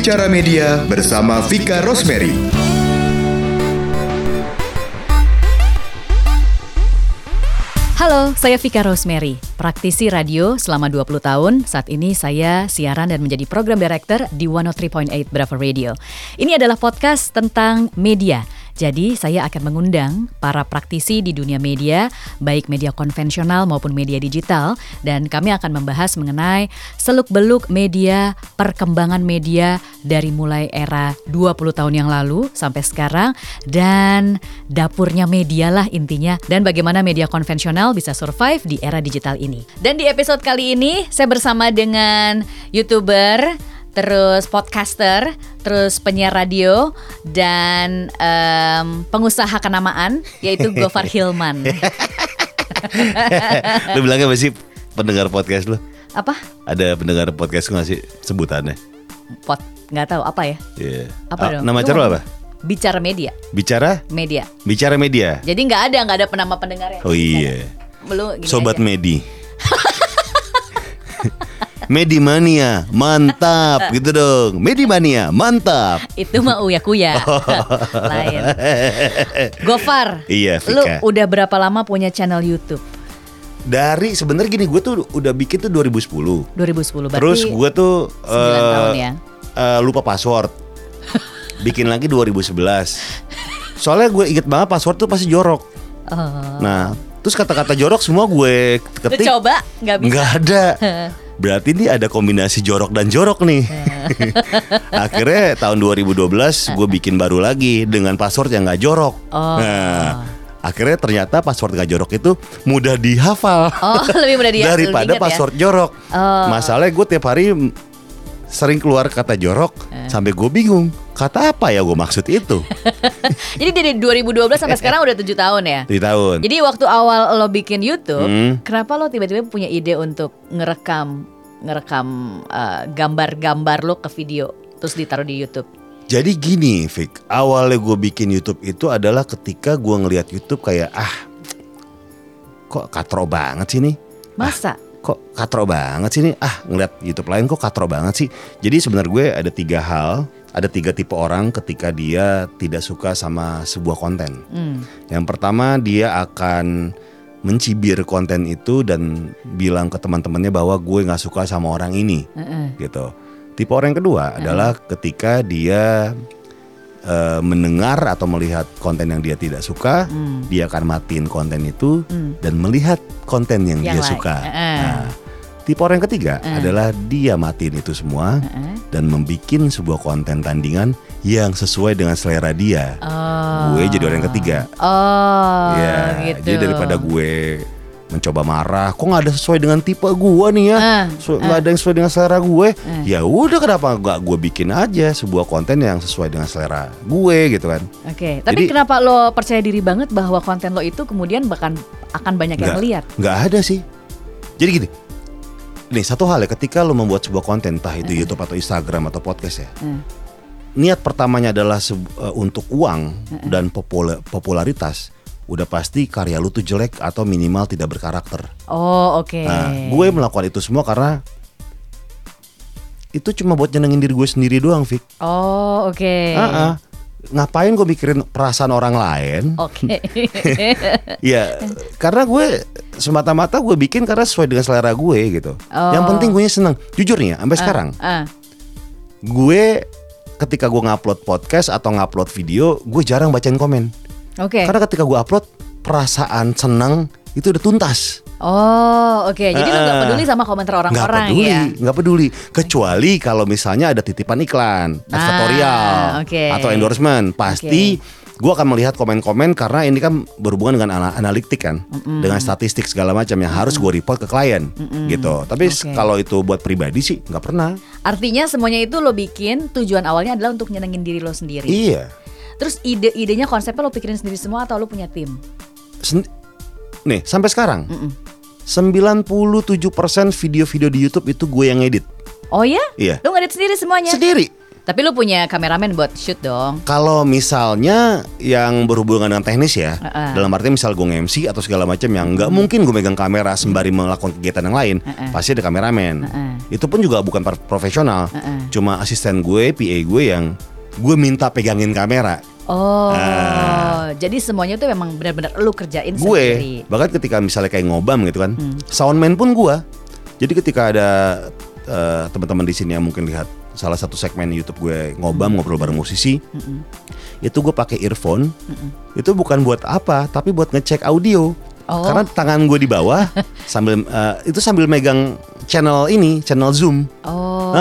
Bicara Media bersama Fika Rosemary. Halo, saya Fika Rosemary, praktisi radio selama 20 tahun. Saat ini saya siaran dan menjadi program director di 103.8 Bravo Radio. Ini adalah podcast tentang media. Jadi saya akan mengundang para praktisi di dunia media, baik media konvensional maupun media digital, dan kami akan membahas mengenai seluk-beluk media, perkembangan media dari mulai era 20 tahun yang lalu sampai sekarang, dan dapurnya media lah intinya, dan bagaimana media konvensional bisa survive di era digital ini. Dan di episode kali ini saya bersama dengan YouTuber, terus podcaster, terus penyiar radio, dan pengusaha kenamaan, yaitu Gofar Hilman. Lu bilang apa sih pendengar podcast lu? Apa? Ada pendengar podcast gak sih sebutannya? Gak tahu apa ya? Yeah. Apa dong? Nama acara apa? Bicara Media. Bicara? Media. Bicara Media. Jadi gak ada penama pendengarnya. Oh iya. Belum. Sobat aja. Medi. Medimania, mantap gitu dong. Medimania, mantap. Itu mah Uya Kuya. Lain. Gofar, iya, lu udah berapa lama punya channel YouTube? Dari sebenarnya gini, gue tuh udah bikin tuh 2010. 2010. Terus gue tuh 9 tahun ya. Lupa password. Bikin lagi 2011. Soalnya gue inget banget password tuh pasti jorok. Nah, terus kata-kata jorok semua gue ketik. Lu coba, gak bisa. Gak ada. Berarti ini ada kombinasi jorok dan jorok nih. Akhirnya tahun 2012 gue bikin baru lagi dengan password yang gak jorok. Oh. Nah, akhirnya ternyata password gak jorok itu mudah dihafal. Oh, lebih mudah dihafal daripada password ya? Jorok. Oh. Masalahnya gue tiap hari sering keluar kata jorok sampai gue bingung. Kata apa ya gue maksud itu? Jadi dari 2012 sampai sekarang udah 7 tahun ya? 7 tahun. Jadi waktu awal lo bikin YouTube, kenapa lo tiba-tiba punya ide untuk ngerekam gambar-gambar lo ke video terus ditaruh di YouTube? Jadi gini, Fik. Awalnya gue bikin YouTube itu adalah ketika gue ngelihat YouTube kayak kok katro banget sih nih? Masa? Kok katro banget sih nih? Ngelihat YouTube lain kok katro banget sih? Jadi sebenarnya gue ada 3 hal. Ada 3 tipe orang ketika dia tidak suka sama sebuah konten. Yang pertama, dia akan mencibir konten itu dan bilang ke teman-temannya bahwa gue gak suka sama orang ini, gitu. Tipe orang yang kedua adalah ketika dia mendengar atau melihat konten yang dia tidak suka, dia akan matiin konten itu dan melihat konten yang dia suka. Nah, tipe orang ketiga adalah dia matiin itu semua dan membikin sebuah konten tandingan yang sesuai dengan selera dia. Gue jadi orang ketiga. Ya, gitu. Jadi daripada gue mencoba marah, kok nggak ada sesuai dengan tipe gue nih ya, nggak ada yang sesuai dengan selera gue. Ya udah, kenapa nggak gue bikin aja sebuah konten yang sesuai dengan selera gue gitu kan? Oke. Tapi jadi, kenapa lo percaya diri banget bahwa konten lo itu kemudian bahkan akan banyak yang lihat? Nggak ada sih. Jadi gini. Nih, satu hal ya, ketika lo membuat sebuah konten, entah itu YouTube atau Instagram atau podcast ya, niat pertamanya adalah untuk uang dan popularitas, udah pasti karya lo tuh jelek atau minimal tidak berkarakter. Oh, oke. Okay. Nah, gue melakukan itu semua karena itu cuma buat nyenengin diri gue sendiri doang, Fik. Oh, oke. Okay. Ngapain gue mikirin perasaan orang lain? Oke. Okay. Ya, karena gue semata-mata gue bikin karena sesuai dengan selera gue gitu. Oh. Yang penting gue seneng. Jujur nih, sampai sekarang, gue ketika gue ngupload podcast atau ngupload video, gue jarang bacain komen. Oke. Okay. Karena ketika gue upload, perasaan seneng itu udah tuntas. Oh, oke. Okay. Jadi lu gak peduli sama komentar orang-orang ya? Gak peduli. Kecuali kalau misalnya ada titipan iklan, advertorial, atau endorsement. Pasti gue akan melihat komen-komen karena ini kan berhubungan dengan analitik kan, dengan statistik segala macam yang harus gue report ke klien, gitu. Tapi kalau itu buat pribadi sih gak pernah. Artinya semuanya itu lo bikin, tujuan awalnya adalah untuk nyenengin diri lo sendiri. Iya. Terus ide-idenya, konsepnya lo pikirin sendiri semua atau lo punya tim? Nih, sampai sekarang 97% video-video di YouTube itu gue yang edit. Oh ya? Iya. Lo ngedit sendiri semuanya? Sendiri. Tapi lu punya kameramen buat shoot dong. Kalau misalnya yang berhubungan dengan teknis ya, dalam arti misal gue nge-MC atau segala macam yang nggak mungkin gue megang kamera sembari melakukan kegiatan yang lain, pasti ada kameramen. Itu pun juga bukan profesional, cuma asisten gue, PA gue yang gue minta pegangin kamera. Oh, jadi semuanya tuh memang benar-benar lu kerjain gue, sendiri. Gue, bahkan ketika misalnya kayak ngobam gitu kan, soundman pun gue. Jadi ketika ada teman-teman di sini yang mungkin lihat salah satu segmen YouTube gue ngobam ngobrol bareng musisi, itu gue pakai earphone. Itu bukan buat apa, tapi buat ngecek audio. Oh. Karena tangan gue di bawah sambil itu sambil megang channel ini, channel Zoom. Oh.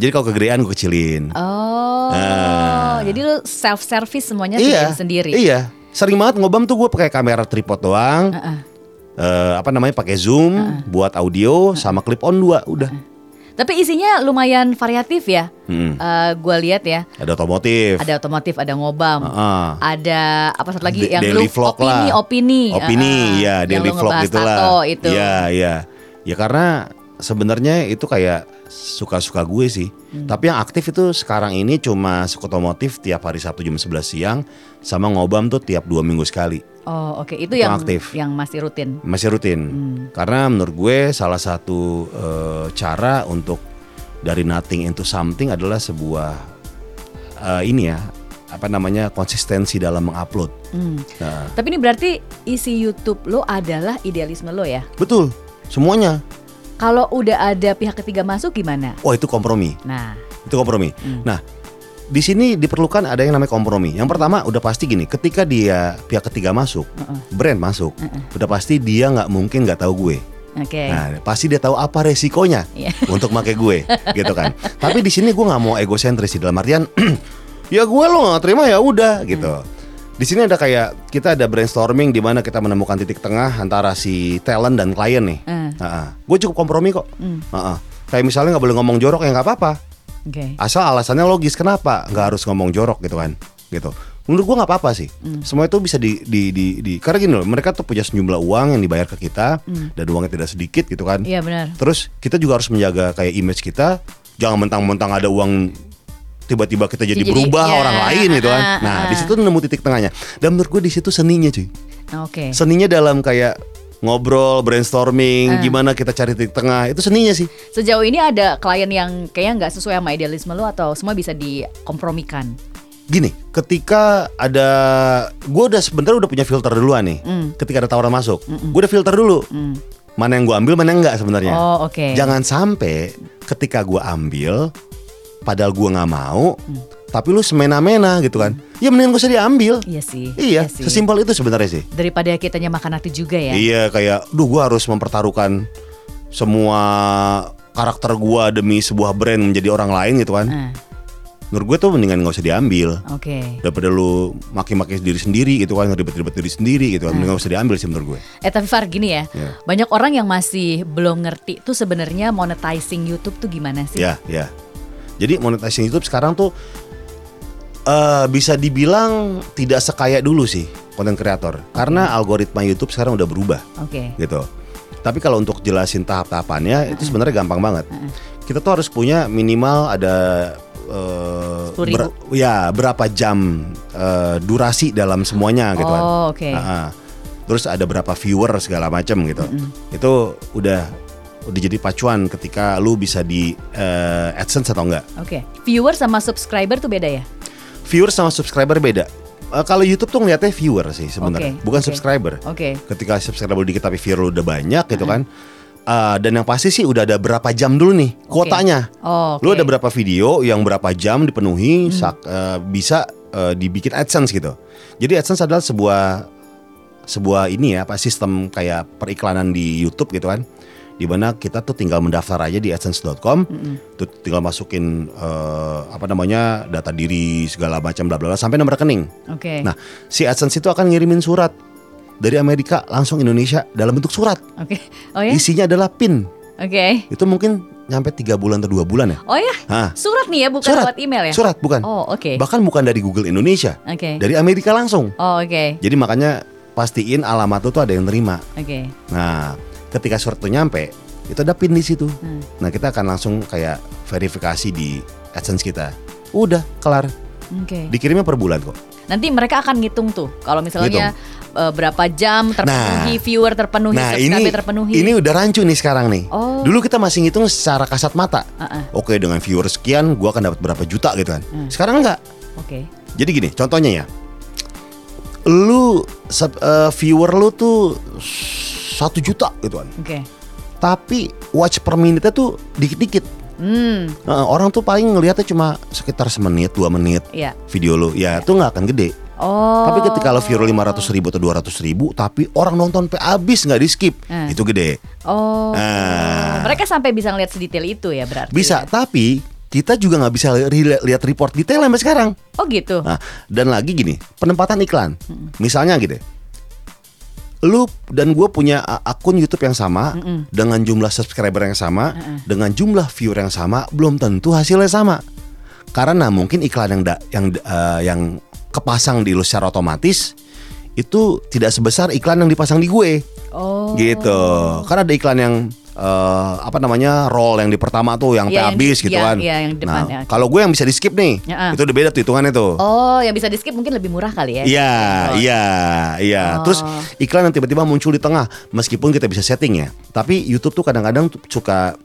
Jadi kalau kegedean gue kecilin. Oh. Jadi lu self service semuanya sendiri. Iya. Sering banget ngobam tuh gue pakai kamera tripod doang. Apa namanya pakai Zoom buat audio sama clip on 2 udah. Tapi isinya lumayan variatif ya. Gue lihat ya. Ada otomotif, ada ngobam. Ada apa satu lagi yang daily vlog lah. Opini ya, daily vlog gitulah. Iya, iya. Ya karena sebenarnya itu kayak suka-suka gue sih. Tapi yang aktif itu sekarang ini cuma Skotomotif tiap hari Sabtu jam 11 siang sama ngobam tuh tiap 2 minggu sekali. Oh, oke. Itu yang aktif. Yang masih rutin. Karena menurut gue salah satu cara untuk dari nothing into something adalah sebuah apa namanya konsistensi dalam mengupload. Nah. Tapi ini berarti isi YouTube lo adalah idealisme lo ya? Betul, semuanya. Kalau udah ada pihak ketiga masuk gimana? Oh itu kompromi. Nah, itu kompromi. Nah, di sini diperlukan ada yang namanya kompromi. Yang pertama udah pasti gini, ketika dia pihak ketiga masuk, brand masuk, udah pasti dia nggak mungkin nggak tahu gue. Okay. Nah, pasti dia tahu apa resikonya untuk pakai gue, gitu kan. Tapi di sini gue nggak mau egosentris di dalam artian, ya gue lo nggak terima ya udah gitu. Di sini ada kayak kita ada brainstorming di mana kita menemukan titik tengah antara si talent dan klien nih. Gue cukup kompromi kok. Kayak misalnya nggak boleh ngomong jorok ya nggak apa-apa. Asal alasannya logis kenapa nggak harus ngomong jorok gitu kan? Gitu. Menurut gue nggak apa-apa sih. Semua itu bisa di karena gini loh, mereka tuh punya sejumlah uang yang dibayar ke kita dan uangnya tidak sedikit gitu kan. Iya benar. Terus kita juga harus menjaga kayak image kita, jangan mentang-mentang ada uang tiba-tiba kita jadi berubah orang lain gitu kan. Nah, di situ nemu titik tengahnya. Dan menurut gue di situ seninya cuy. Oke. Seninya dalam kayak ngobrol, brainstorming, gimana kita cari titik tengah, itu seninya sih. Sejauh ini ada klien yang kayaknya gak sesuai sama idealisme lo atau semua bisa dikompromikan? Gini, ketika ada, gue udah sebenarnya udah punya filter duluan nih. Ketika ada tawaran masuk, gue udah filter dulu. Mana yang gue ambil, mana yang enggak sebenarnya. Oh, oke. Jangan sampai ketika gue ambil, padahal gue gak mau, tapi lu semena-mena gitu kan. Ya mendingan gue usah diambil. Iya sih. Iya, sesimpel itu sebenarnya sih. Daripada kitanya makan hati juga ya. Iya kayak, duh gue harus mempertaruhkan semua karakter gue demi sebuah brand menjadi orang lain gitu kan. Menurut gue tuh mendingan gak usah diambil. Oke. Daripada lu maki-maki diri sendiri gitu kan, ribet-ribet diri sendiri gitu kan. Mendingan gak usah diambil sih menurut gue. Tapi Far gini ya, banyak orang yang masih belum ngerti tuh sebenarnya monetizing YouTube tuh gimana sih? Iya. Jadi monetizing YouTube sekarang tuh bisa dibilang tidak sekaya dulu sih konten kreator. Karena algoritma YouTube sekarang udah berubah. Gitu. Tapi kalau untuk jelasin tahap-tahapannya itu sebenarnya gampang banget. Kita tuh harus punya minimal ada 10.000. Berapa jam durasi dalam semuanya gitu kan. Terus ada berapa viewer segala macam gitu. Itu udah jadi pacuan ketika lu bisa di AdSense atau enggak. Oke. Viewer sama subscriber tuh beda ya? Viewer sama subscriber beda. Kalau YouTube tuh ngeliatnya viewer sih sebenarnya, bukan subscriber. Ketika subscriber dikit tapi viewer lu udah banyak gitu kan. Dan yang pasti sih udah ada berapa jam dulu nih kuotanya. Lu ada berapa video yang berapa jam dipenuhi bisa dibikin AdSense gitu. Jadi AdSense adalah sebuah sistem kayak periklanan di YouTube gitu kan. Di mana kita tuh tinggal mendaftar aja di adsense.com, tuh tinggal masukin data diri segala macam bla bla sampai nomor rekening. Nah, si AdSense itu akan ngirimin surat dari Amerika langsung Indonesia dalam bentuk surat. Isinya adalah PIN. Itu mungkin nyampe 3 bulan atau 2 bulan ya. Surat nih ya, bukan surat, buat email ya? Surat, bukan. Bahkan bukan dari Google Indonesia. Dari Amerika langsung. Jadi makanya pastiin alamat tuh ada yang nerima. Nah, ketika surat itu nyampe, itu ada pin di situ. Nah, kita akan langsung kayak verifikasi di AdSense kita. udah kelar. Okay. Dikirimnya per bulan kok. Nanti mereka akan ngitung tuh kalau misalnya berapa jam terpenuhi, viewer terpenuhi, subscriber terpenuhi. Ini udah rancu nih sekarang nih. Oh. Dulu kita masih ngitung secara kasat mata. Oke, dengan viewer sekian gua akan dapat berapa juta gitu kan. Sekarang enggak. Oke. Jadi gini, contohnya ya. Lu viewer lu tuh 1 juta gitu kan. Oke. Tapi watch per minute-nya tuh dikit-dikit. Orang tuh paling ngelihatnya cuma sekitar semenit, 2 menit video lo, ya itu nggak akan gede. Tapi ketika lo viral 500.000 atau 200.000, tapi orang nonton sampai habis nggak di skip, itu gede. Mereka sampai bisa ngelihat sedetail itu ya berarti. Bisa, ya? Tapi kita juga nggak bisa lihat report detail sampai sekarang. Oh gitu. Nah, dan lagi gini, penempatan iklan, misalnya gitu. Lu dan gue punya akun YouTube yang sama, dengan jumlah subscriber yang sama, dengan jumlah viewer yang sama, belum tentu hasilnya sama. Karena mungkin iklan yang kepasang di lu secara otomatis itu tidak sebesar iklan yang dipasang di gue. Gitu. Karena ada iklan yang roll yang di pertama tuh yang habis gitu kan. Yang depan, kalau gue yang bisa di skip nih, itu udah beda tuh hitungannya tuh. Oh, yang bisa di skip mungkin lebih murah kali ya. Iya. Terus iklan yang tiba-tiba muncul di tengah, meskipun kita bisa setting ya. Tapi YouTube tuh kadang-kadang suka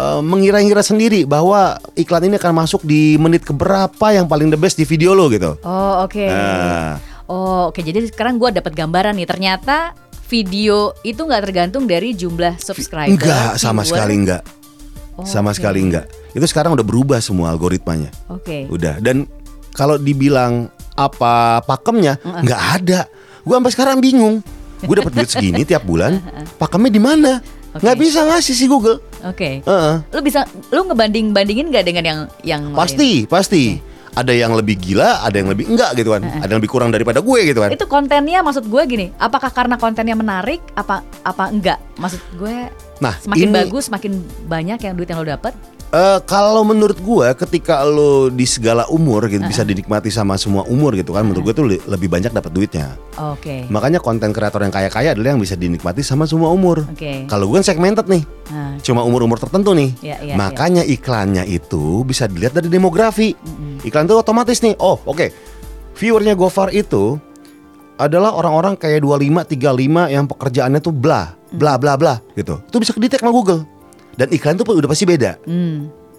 mengira-ngira sendiri bahwa iklan ini akan masuk di menit keberapa yang paling the best di video lo gitu. Oke, jadi sekarang gue dapat gambaran nih, ternyata video itu gak tergantung dari jumlah subscriber. Enggak, sama sekali enggak. Sekali enggak. Itu sekarang udah berubah semua algoritmanya. Udah, dan kalau dibilang apa pakemnya, gak ada. Gue sampai sekarang bingung. Gue dapat duit segini tiap bulan, pakemnya di mana? Gak bisa ngasih si Google. Lu ngebanding-bandingin gak dengan yang pasti, lain? Pasti. Ada yang lebih gila, ada yang lebih enggak gitu kan. Ada yang lebih kurang daripada gue gitu kan. Itu kontennya, maksud gue gini, apakah karena kontennya menarik, apa enggak? Maksud gue semakin bagus, semakin banyak yang duit yang lo dapet. Kalau menurut gue, ketika lo di segala umur gitu, bisa dinikmati sama semua umur gitu kan. Menurut gue tuh lebih banyak dapat duitnya. Makanya konten kreator yang kaya-kaya adalah yang bisa dinikmati sama semua umur. Kalau gue kan segmented nih, cuma umur-umur tertentu nih. Makanya iklannya itu bisa dilihat dari demografi. Iklan itu otomatis nih. Viewernya Gofar itu adalah orang-orang kayak 25, 35 yang pekerjaannya tuh bla bla bla bla gitu. Itu bisa kedetek sama Google. Dan iklan itu udah pasti beda.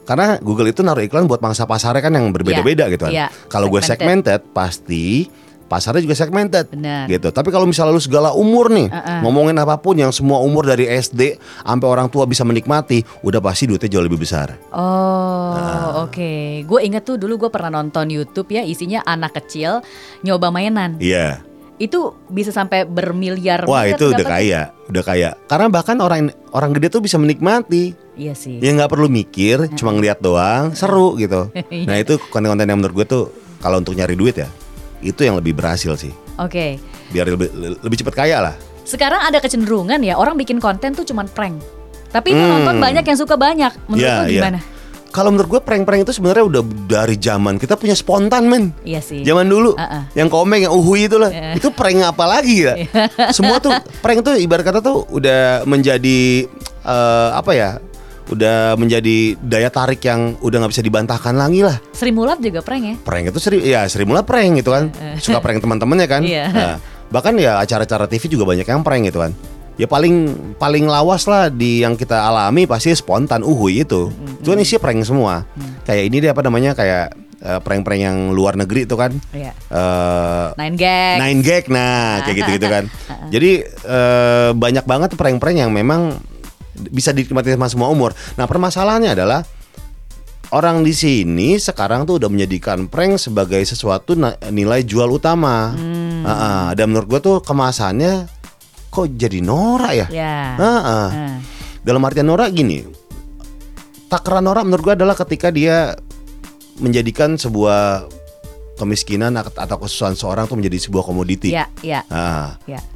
Karena Google itu naruh iklan buat mangsa pasarnya kan yang berbeda-beda gitu kan. Kalau gue segmented, pasti pasarnya juga segmented. Bener. Gitu. Tapi kalau misalnya lu segala umur nih, ngomongin apapun yang semua umur dari SD sampai orang tua bisa menikmati, udah pasti duitnya jauh lebih besar. Oke. Gue inget tuh dulu gue pernah nonton YouTube ya, isinya anak kecil nyoba mainan. Itu bisa sampai bermiliar. Wah, itu udah kaya. Karena bahkan orang gede tuh bisa menikmati. Iya sih. Ya nggak perlu mikir, cuma ngeliat doang, seru gitu. Nah itu konten-konten yang menurut gue tuh kalau untuk nyari duit ya, itu yang lebih berhasil sih. Biar lebih cepat kaya lah. Sekarang ada kecenderungan ya orang bikin konten tuh cuma prank. Tapi itu nonton banyak yang suka banyak. Menurut lo gimana? Kalau menurut gue prank-prank itu sebenarnya udah dari zaman kita punya spontan men. Iya sih. Zaman dulu, yang komeng, yang uhui itulah, itu prank apa lagi ya? Semua tuh prank tuh ibarat kata tuh udah menjadi udah menjadi daya tarik yang udah nggak bisa dibantahkan lagi lah. Sri Mulat juga prank ya? Prank itu Sri Mulat prank gitu kan, suka prank teman-temannya kan. Nah, bahkan ya acara-acara TV juga banyak yang prank gitu kan. Ya paling lawas lah di yang kita alami pasti spontan uhuy itu. Itu kan isi prank semua. Kayak ini deh kayak prank-prank yang luar negeri itu kan. 9GAG. 9GAG nah kayak gitu-gitu kan. Jadi banyak banget prank-prank yang memang bisa dinikmati sama semua umur. Nah, permasalahannya adalah orang di sini sekarang tuh udah menjadikan prank sebagai sesuatu nilai jual utama. Dan menurut gua tuh kemasannya kok jadi norak ya? Dalam artian norak gini, takaran norak menurut gue adalah ketika dia menjadikan sebuah kemiskinan atau kesusahan seorang tuh menjadi sebuah komoditi.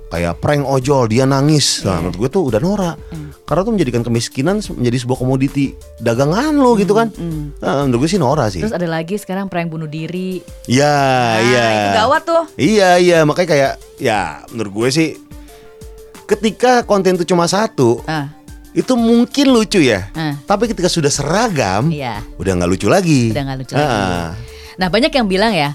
Kayak prank ojol, dia nangis. Menurut gue tuh udah norak. Karena tuh menjadikan kemiskinan menjadi sebuah komoditi dagangan lo gitu kan. Menurut gue sih norak sih. Terus ada lagi sekarang prank bunuh diri. Itu gawat tuh. Iya, makanya kayak ya menurut gue sih ketika konten itu cuma satu, itu mungkin lucu ya. Tapi ketika sudah seragam, udah nggak lucu lagi. Udah nggak lucu lagi. Nah, banyak yang bilang ya,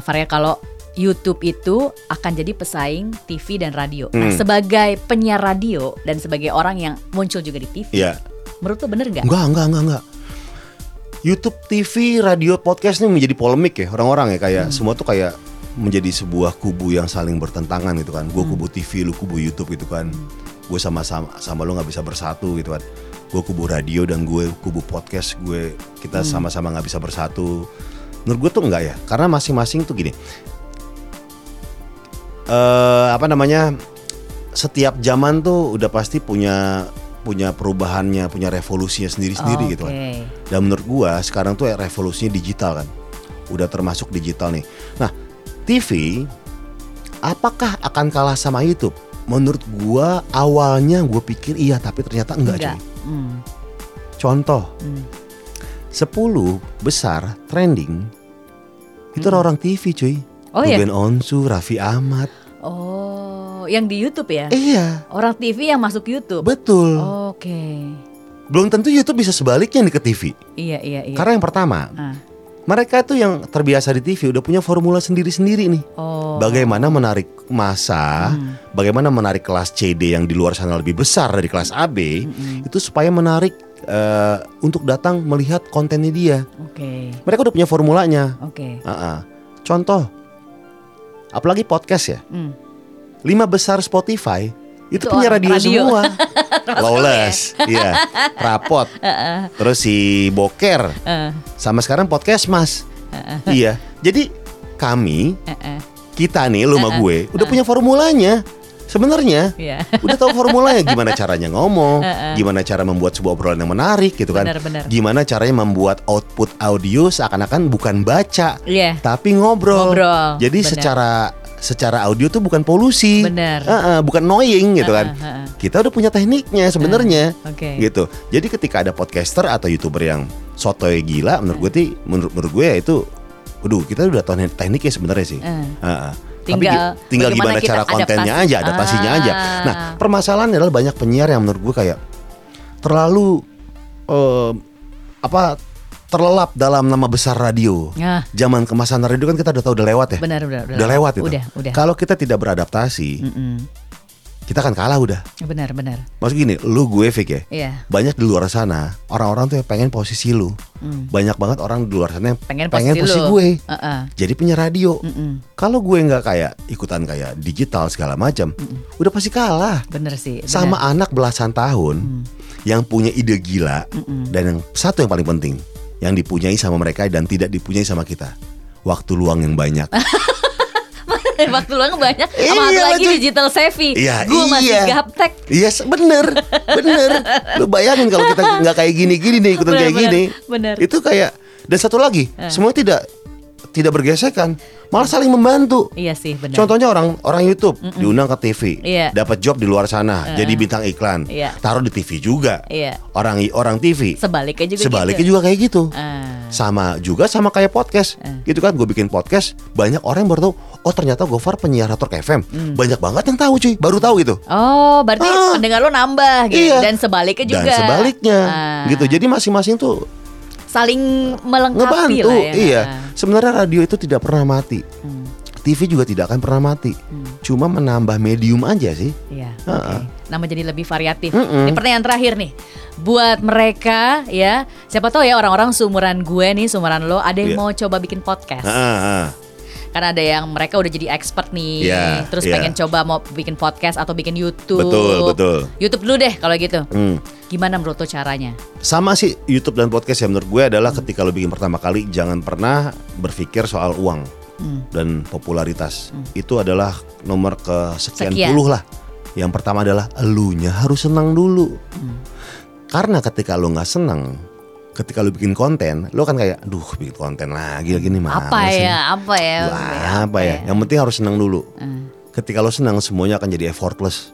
Faria, kalau YouTube itu akan jadi pesaing TV dan radio. Nah, sebagai penyiar radio dan sebagai orang yang muncul juga di TV, menurut lo bener gak? Enggak. YouTube, TV, radio, podcast ini menjadi polemik ya orang-orang ya. Kayak semua tuh kayak menjadi sebuah kubu yang saling bertentangan gitu kan. Gue kubu TV, lu kubu YouTube gitu kan. Gue sama lu gak bisa bersatu gitu kan. Gue kubu radio dan gue kubu podcast, kita sama-sama gak bisa bersatu. Menurut gue tuh enggak ya, karena masing-masing tuh gini. Setiap zaman tuh udah pasti punya perubahannya, punya revolusinya sendiri-sendiri gitu kan. Dan menurut gua sekarang tuh revolusinya digital kan, udah termasuk digital nih. Nah, TV apakah akan kalah sama YouTube? Menurut gua awalnya gua pikir iya, tapi ternyata enggak. Cuy. Contoh 10 besar trending itu orang TV cuy. Duggen Onsu, Rafi Ahmad. Oh, yang di YouTube ya? Iya. Orang TV yang masuk YouTube. Betul. Oke. Belum tentu YouTube bisa sebaliknya nih ke TV. Iya. Karena yang pertama, mereka tuh yang terbiasa di TV udah punya formula sendiri-sendiri nih. Bagaimana menarik massa, bagaimana menarik kelas CD yang di luar sana lebih besar dari kelas AB, itu supaya menarik untuk datang melihat kontennya dia. Oke. Mereka udah punya formulanya. Oke. Contoh. Apalagi podcast ya. 5 besar Spotify itu punya radio semua. Lawless, Rapot. Terus si Boker. Sama sekarang podcast Mas. Iya. Jadi kami kita nih lu sama gue udah punya formulanya. Sebenarnya udah tahu formulanya, gimana caranya ngomong, gimana cara membuat sebuah obrolan yang menarik gitu kan. Benar. Gimana caranya membuat output audio seakan-akan bukan baca, tapi ngobrol. Jadi secara audio tuh bukan polusi, bukan annoying gitu kan. Kita udah punya tekniknya sebenarnya, gitu. Jadi ketika ada podcaster atau YouTuber yang sotoy gila, menurut gue ya itu, waduh, kita udah tahu tekniknya sebenarnya sih. Tinggal gimana cara kontennya adaptasi. Adaptasinya aja. Nah, permasalahannya adalah banyak penyiar yang menurut gue kayak terlalu terlelap dalam nama besar radio. Zaman kemasan radio kan kita udah tahu udah lewat ya. Benar. Udah lewat itu. Udah. Kalau kita tidak beradaptasi, kita akan kalah udah. Benar. Maksud gini, lu gue Fik ya. Yeah. Banyak di luar sana orang-orang tuh yang pengen posisi lu. Banyak banget orang di luar sana yang pengen posisi gue. Jadi punya radio. Kalau gue nggak kayak ikutan kayak digital segala macam, udah pasti kalah. Bener sih. Bener. Sama anak belasan tahun yang punya ide gila dan yang satu yang paling penting yang dipunyai sama mereka dan tidak dipunyai sama kita, waktu luang yang banyak. Waktu luang banyak, sama lagi digital savvy. Gue masih gaptek. Yes, bener. Lu bayangin kalau kita nggak kayak gini-gini nih, ikutan kayak gini. Bener. Itu kayak, dan satu lagi, semua tidak bergesekan, malah saling membantu. Iya sih, bener. Contohnya orang YouTube diundang ke TV, dapat job di luar sana, jadi bintang iklan, taruh di TV juga. Orang TV. Sebaliknya juga kayak gitu. Sama kayak podcast gitu kan. Gue bikin podcast, banyak orang yang baru tahu, oh ternyata Gofar penyiar Rock FM. Banyak banget yang tahu cuy, baru tahu gitu. Oh berarti pendengar lo nambah gitu. Dan sebaliknya juga. Gitu. Jadi masing-masing tuh saling melengkapi. Ngebantu, lah ya. Iya. Sebenarnya radio itu tidak pernah mati. TV juga tidak akan pernah mati. Cuma menambah medium aja sih. Iya. Nama jadi lebih variatif. Ini pertanyaan terakhir nih. Buat mereka ya, siapa tahu ya orang-orang seumuran gue nih, seumuran lo, ada yang mau coba bikin podcast. Karena ada yang mereka udah jadi expert nih, terus pengen coba mau bikin podcast atau bikin YouTube. Betul. YouTube dulu deh kalau gitu. Gimana menurut lo caranya? Sama sih YouTube dan podcast ya menurut gue adalah ketika lo bikin pertama kali jangan pernah berpikir soal uang dan popularitas. Itu adalah nomor ke sekian puluh lah. Yang pertama adalah elunya harus senang dulu. Karena ketika lo gak senang, ketika lu bikin konten, lu kan kayak, duh bikin konten lagi nih males. Apa ya? Yang penting harus senang dulu. Ketika lu senang semuanya akan jadi effortless.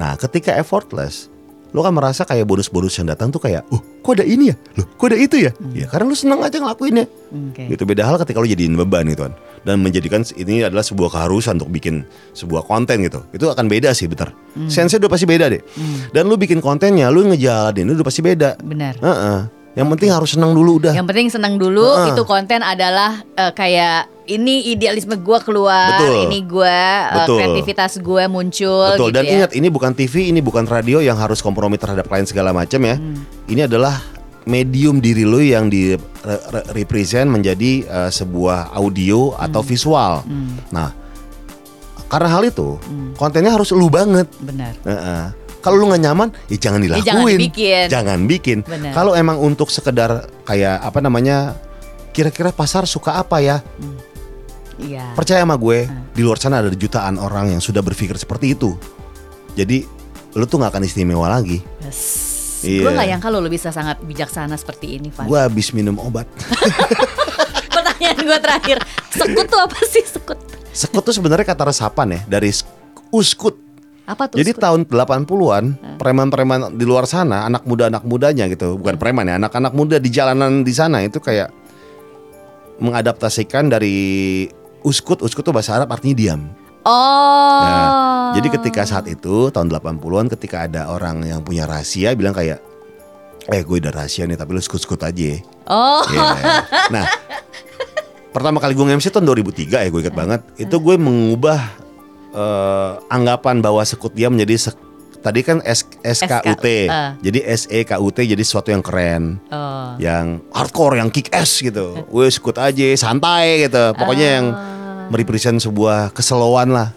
Nah ketika effortless, lo kan merasa kayak bonus-bonus yang datang tuh kayak, kok ada ini ya, loh, kok ada itu ya, ya karena lo senang aja ngelakuinnya. Gitu. Beda hal ketika lo jadiin beban gitu kan, dan menjadikan ini adalah sebuah keharusan untuk bikin sebuah konten gitu, itu akan beda sih, bener. Sense-nya udah pasti beda deh. Dan lo bikin kontennya, lo ngejalanin udah pasti beda. Benar. Yang penting harus senang dulu udah. Yang penting senang dulu, itu konten adalah kayak ini idealisme gue keluar, ini gue kreativitas gue muncul. Betul. Gitu. Dan ingat, ini bukan TV, ini bukan radio yang harus kompromi terhadap klien segala macam ya. Ini adalah medium diri lo yang di represent menjadi sebuah audio atau visual. Nah, karena hal itu kontennya harus lu banget. Benar. Kalau lu gak nyaman, ya jangan dilakuin, ya jangan bikin. Kalau emang untuk sekedar kayak apa namanya, kira-kira pasar suka apa ya, percaya sama gue, di luar sana ada jutaan orang yang sudah berpikir seperti itu. Jadi lu tuh gak akan istimewa lagi. Gue gak nyangka lu bisa sangat bijaksana seperti ini, Van. Gue habis minum obat. Pertanyaan gue terakhir, sekut tuh apa sih? Sekut tuh sebenarnya kata resapan ya, dari uskut. Jadi tahun 80-an preman-preman di luar sana, anak mudanya gitu, bukan preman ya, anak-anak muda di jalanan di sana itu kayak mengadaptasikan dari uskut tuh bahasa Arab artinya diam. Nah, jadi ketika saat itu tahun 80-an ketika ada orang yang punya rahasia bilang kayak, gue udah rahasia nih tapi lu skut-skut aja. Nah, pertama kali gue nge-MC tahun 2003 ya, gue ingat banget. Itu gue mengubah anggapan bahwa sekut dia menjadi tadi kan SKUT, jadi SEKUT, jadi sesuatu yang keren, yang hardcore, yang kick ass gitu. Weh sekut aja, santai gitu. Pokoknya yang merepresent sebuah keselowan lah.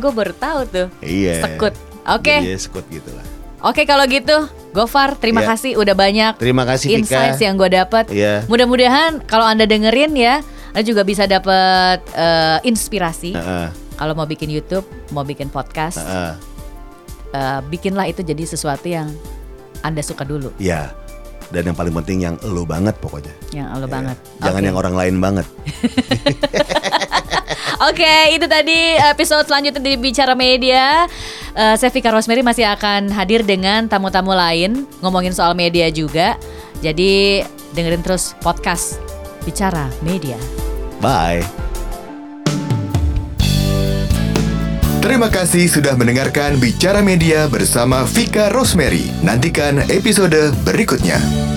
Gue baru tahu tuh. Sekut. Oke. Sekut gitulah. Oke, kalau gitu Gofar, terima kasih udah banyak. Terima kasih insights Fika yang gue dapat. Mudah-mudahan kalau anda dengerin ya, anda juga bisa dapat inspirasi. Kalau mau bikin YouTube, mau bikin podcast, bikinlah itu jadi sesuatu yang anda suka dulu. Iya. Dan yang paling penting yang elu banget pokoknya. Yang elu banget. Jangan yang orang lain banget. Oke, itu tadi episode selanjutnya di Bicara Media. Saya Fika Rosemary masih akan hadir dengan tamu-tamu lain ngomongin soal media juga. Jadi dengerin terus podcast Bicara Media. Bye. Terima kasih sudah mendengarkan Bicara Media bersama Fika Rosemary. Nantikan episode berikutnya.